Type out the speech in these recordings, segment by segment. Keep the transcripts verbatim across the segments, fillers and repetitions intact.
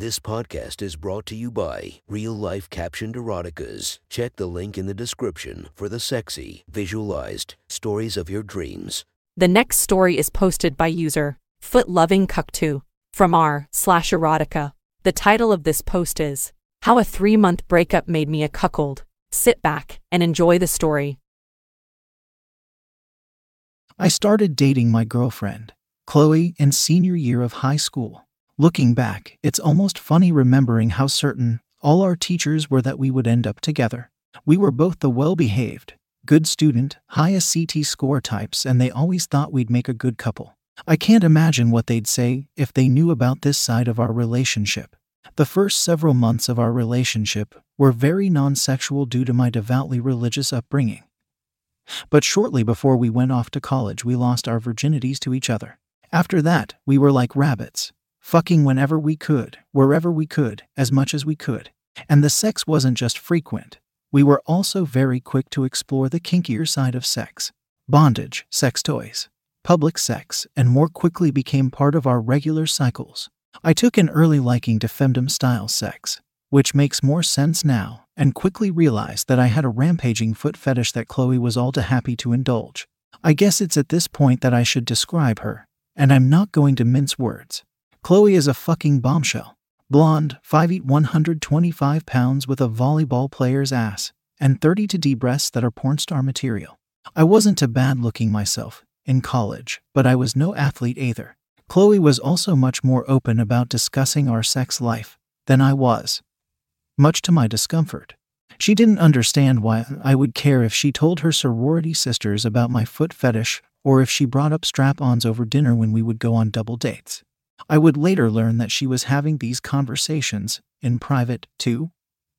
This podcast is brought to you by Real Life Captioned Eroticas. Check the link in the description for the sexy, visualized stories of your dreams. The next story is posted by user foot loving cuck two from r slash erotica. The title of this post is How a Three-Month Breakup Made Me a Cuckold. Sit back and enjoy the story. I started dating my girlfriend, Chloe, in senior year of high school. Looking back, it's almost funny remembering how certain all our teachers were that we would end up together. We were both the well-behaved, good student, highest C T score types, and they always thought we'd make a good couple. I can't imagine what they'd say if they knew about this side of our relationship. The first several months of our relationship were very non-sexual due to my devoutly religious upbringing. But shortly before we went off to college, we lost our virginities to each other. After that, we were like rabbits, fucking whenever we could, wherever we could, as much as we could. And the sex wasn't just frequent. We were also very quick to explore the kinkier side of sex. Bondage, sex toys, public sex, and more quickly became part of our regular cycles. I took an early liking to femdom-style sex, which makes more sense now, and quickly realized that I had a rampaging foot fetish that Chloe was all too happy to indulge. I guess it's at this point that I should describe her, and I'm not going to mince words. Chloe is a fucking bombshell. Blonde, five foot one, one hundred twenty-five pounds, with a volleyball player's ass, and thirty to D breasts that are porn star material. I wasn't too bad looking myself in college, but I was no athlete either. Chloe was also much more open about discussing our sex life than I was, much to my discomfort. She didn't understand why I would care if she told her sorority sisters about my foot fetish, or if she brought up strap-ons over dinner when we would go on double dates. I would later learn that she was having these conversations in private, too,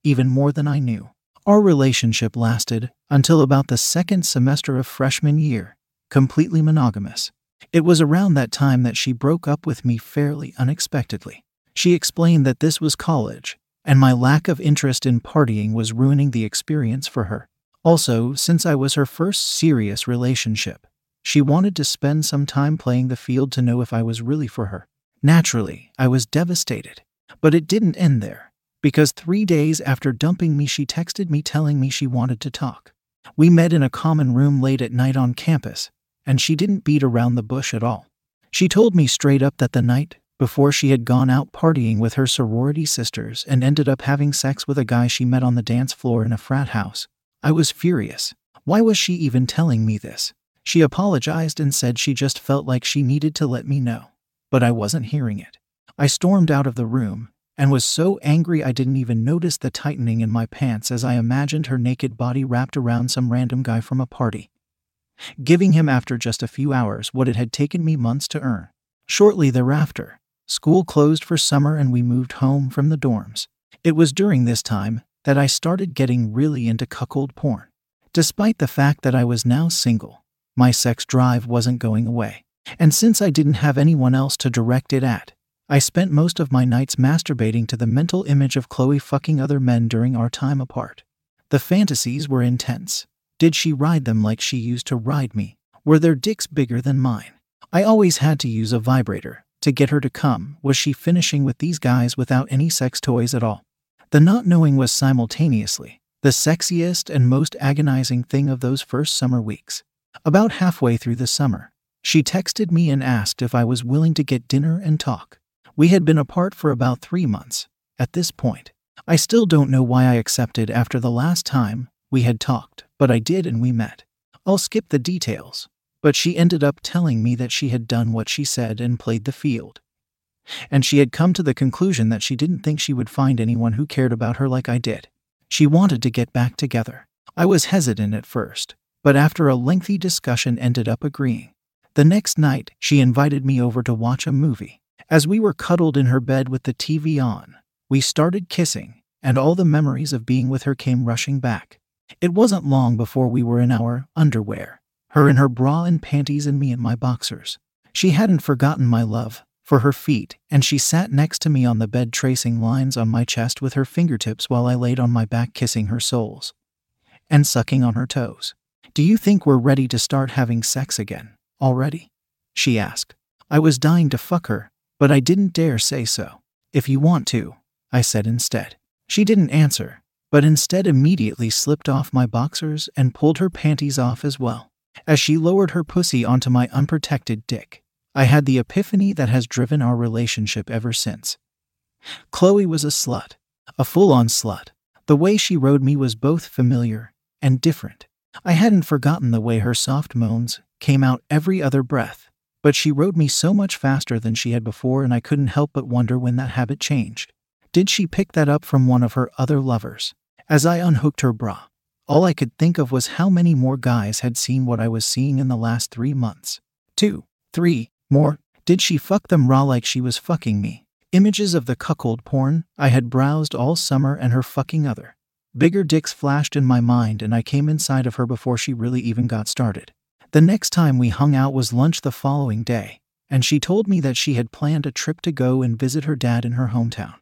even more than I knew. Our relationship lasted until about the second semester of freshman year, completely monogamous. It was around that time that she broke up with me fairly unexpectedly. She explained that this was college, and my lack of interest in partying was ruining the experience for her. Also, since I was her first serious relationship, she wanted to spend some time playing the field to know if I was really for her. Naturally, I was devastated. But it didn't end there, because three days after dumping me, she texted me telling me she wanted to talk. We met in a common room late at night on campus, and she didn't beat around the bush at all. She told me straight up that the night before she had gone out partying with her sorority sisters and ended up having sex with a guy she met on the dance floor in a frat house. I was furious. Why was she even telling me this? She apologized and said she just felt like she needed to let me know, but I wasn't hearing it. I stormed out of the room and was so angry I didn't even notice the tightening in my pants as I imagined her naked body wrapped around some random guy from a party, giving him after just a few hours what it had taken me months to earn. Shortly thereafter, school closed for summer and we moved home from the dorms. It was during this time that I started getting really into cuckold porn. Despite the fact that I was now single, my sex drive wasn't going away. And since I didn't have anyone else to direct it at, I spent most of my nights masturbating to the mental image of Chloe fucking other men during our time apart. The fantasies were intense. Did she ride them like she used to ride me? Were their dicks bigger than mine? I always had to use a vibrator to get her to come. Was she finishing with these guys without any sex toys at all? The not knowing was simultaneously the sexiest and most agonizing thing of those first summer weeks. About halfway through the summer, she texted me and asked if I was willing to get dinner and talk. We had been apart for about three months at this point. I still don't know why I accepted after the last time we had talked, but I did and we met. I'll skip the details, but she ended up telling me that she had done what she said and played the field, and she had come to the conclusion that she didn't think she would find anyone who cared about her like I did. She wanted to get back together. I was hesitant at first, but after a lengthy discussion ended up agreeing. The next night, she invited me over to watch a movie. As we were cuddled in her bed with the T V on, we started kissing, and all the memories of being with her came rushing back. It wasn't long before we were in our underwear, her in her bra and panties and me in my boxers. She hadn't forgotten my love for her feet, and she sat next to me on the bed tracing lines on my chest with her fingertips while I laid on my back kissing her soles and sucking on her toes. "Do you think we're ready to start having sex again? Already?" she asked. I was dying to fuck her, but I didn't dare say so. if you want to, I said instead. She didn't answer, but instead immediately slipped off my boxers and pulled her panties off as well. As she lowered her pussy onto my unprotected dick, I had the epiphany that has driven our relationship ever since. Chloe was a slut, a full-on slut. The way she rode me was both familiar and different. I hadn't forgotten the way her soft moans came out every other breath, but she rode me so much faster than she had before, and I couldn't help but wonder when that habit changed. Did she pick that up from one of her other lovers? As I unhooked her bra, all I could think of was how many more guys had seen what I was seeing in the last three months. Two, three, more. Did she fuck them raw like she was fucking me? Images of the cuckold porn I had browsed all summer and her fucking other, bigger dicks flashed in my mind, and I came inside of her before she really even got started. The next time we hung out was lunch the following day, and she told me that she had planned a trip to go and visit her dad in her hometown,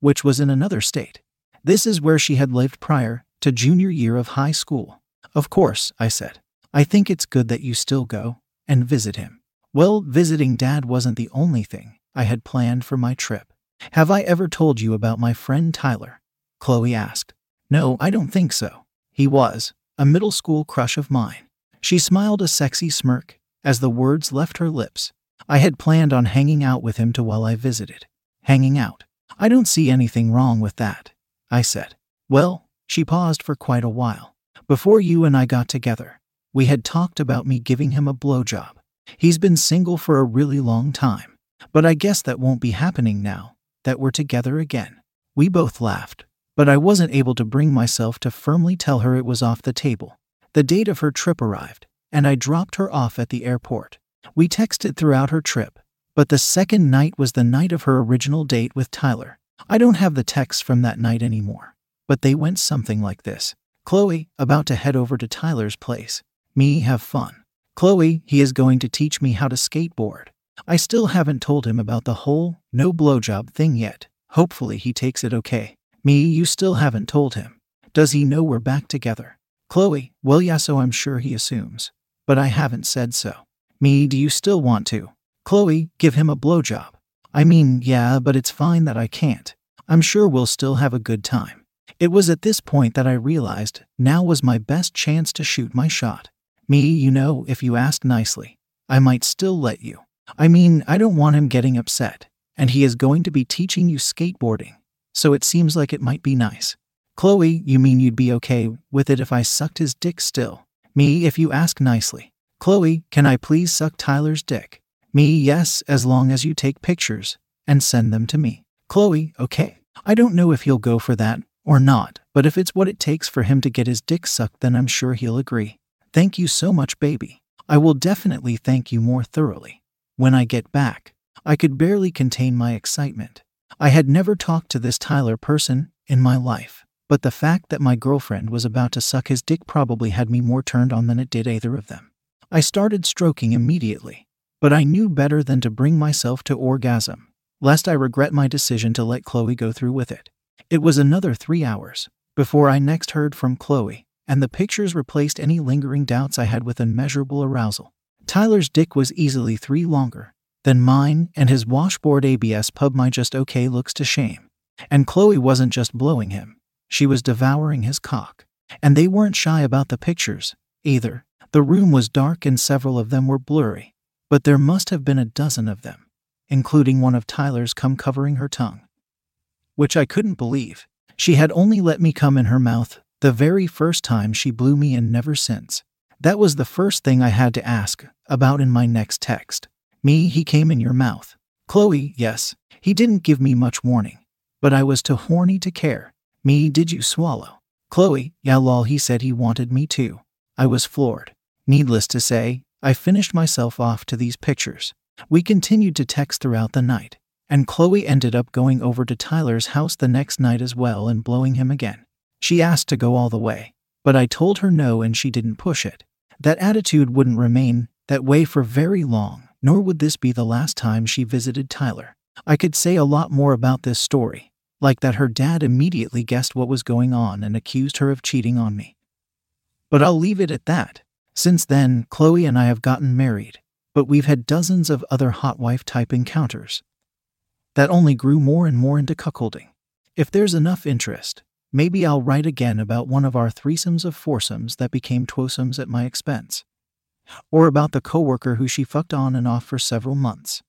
which was in another state. This is where she had lived prior to junior year of high school. Of course, I said. I think it's good that you still go and visit him. Well, visiting dad wasn't the only thing I had planned for my trip. Have I ever told you about my friend Tyler? Chloe asked. No, I don't think so. He was a middle school crush of mine. She smiled a sexy smirk as the words left her lips. I had planned on hanging out with him too while I visited. Hanging out. I don't see anything wrong with that, I said. Well, she paused for quite a while. Before you and I got together, we had talked about me giving him a blowjob. He's been single for a really long time, but I guess that won't be happening now that we're together again. We both laughed, but I wasn't able to bring myself to firmly tell her it was off the table. The date of her trip arrived, and I dropped her off at the airport. We texted throughout her trip, but the second night was the night of her original date with Tyler. I don't have the texts from that night anymore, but they went something like this. Chloe, about to head over to Tyler's place. Me, have fun. Chloe, he is going to teach me how to skateboard. I still haven't told him about the whole no blowjob thing yet. Hopefully he takes it okay. Me, you still haven't told him. Does he know we're back together? Chloe, well yeah, so I'm sure he assumes, but I haven't said so. Me, do you still want to? Chloe, give him a blowjob. I mean, yeah, but it's fine that I can't. I'm sure we'll still have a good time. It was at this point that I realized now was my best chance to shoot my shot. Me, you know, if you asked nicely, I might still let you. I mean, I don't want him getting upset, and he is going to be teaching you skateboarding, so it seems like it might be nice. Chloe, you mean you'd be okay with it if I sucked his dick still? Me, if you ask nicely. Chloe, can I please suck Tyler's dick? Me, yes, as long as you take pictures and send them to me. Chloe, okay. I don't know if he'll go for that or not, but if it's what it takes for him to get his dick sucked, then I'm sure he'll agree. Thank you so much, baby. I will definitely thank you more thoroughly when I get back. I could barely contain my excitement. I had never talked to this Tyler person in my life, but the fact that my girlfriend was about to suck his dick probably had me more turned on than it did either of them. I started stroking immediately, but I knew better than to bring myself to orgasm, lest I regret my decision to let Chloe go through with it. It was another three hours before I next heard from Chloe, and the pictures replaced any lingering doubts I had with immeasurable arousal. Tyler's dick was easily three longer than mine, and his washboard A B S pub my just okay looks to shame. And Chloe wasn't just blowing him. She was devouring his cock. And they weren't shy about the pictures, either. The room was dark and several of them were blurry, but there must have been a dozen of them, including one of Tyler's cum covering her tongue, which I couldn't believe. She had only let me cum in her mouth the very first time she blew me, and never since. That was the first thing I had to ask about in my next text. Me, he came in your mouth. Chloe, yes. He didn't give me much warning, but I was too horny to care. Me, did you swallow? Chloe, yeah lol, he said he wanted me to. I was floored. Needless to say, I finished myself off to these pictures. We continued to text throughout the night, and Chloe ended up going over to Tyler's house the next night as well and blowing him again. She asked to go all the way, but I told her no and she didn't push it. That attitude wouldn't remain that way for very long, nor would this be the last time she visited Tyler. I could say a lot more about this story, like that her dad immediately guessed what was going on and accused her of cheating on me. But I'll leave it at that. Since then, Chloe and I have gotten married, but we've had dozens of other hot wife type encounters. that only grew more and more into cuckolding. If there's enough interest, maybe I'll write again about one of our threesomes of foursomes that became twosomes at my expense. Or about the coworker who she fucked on and off for several months.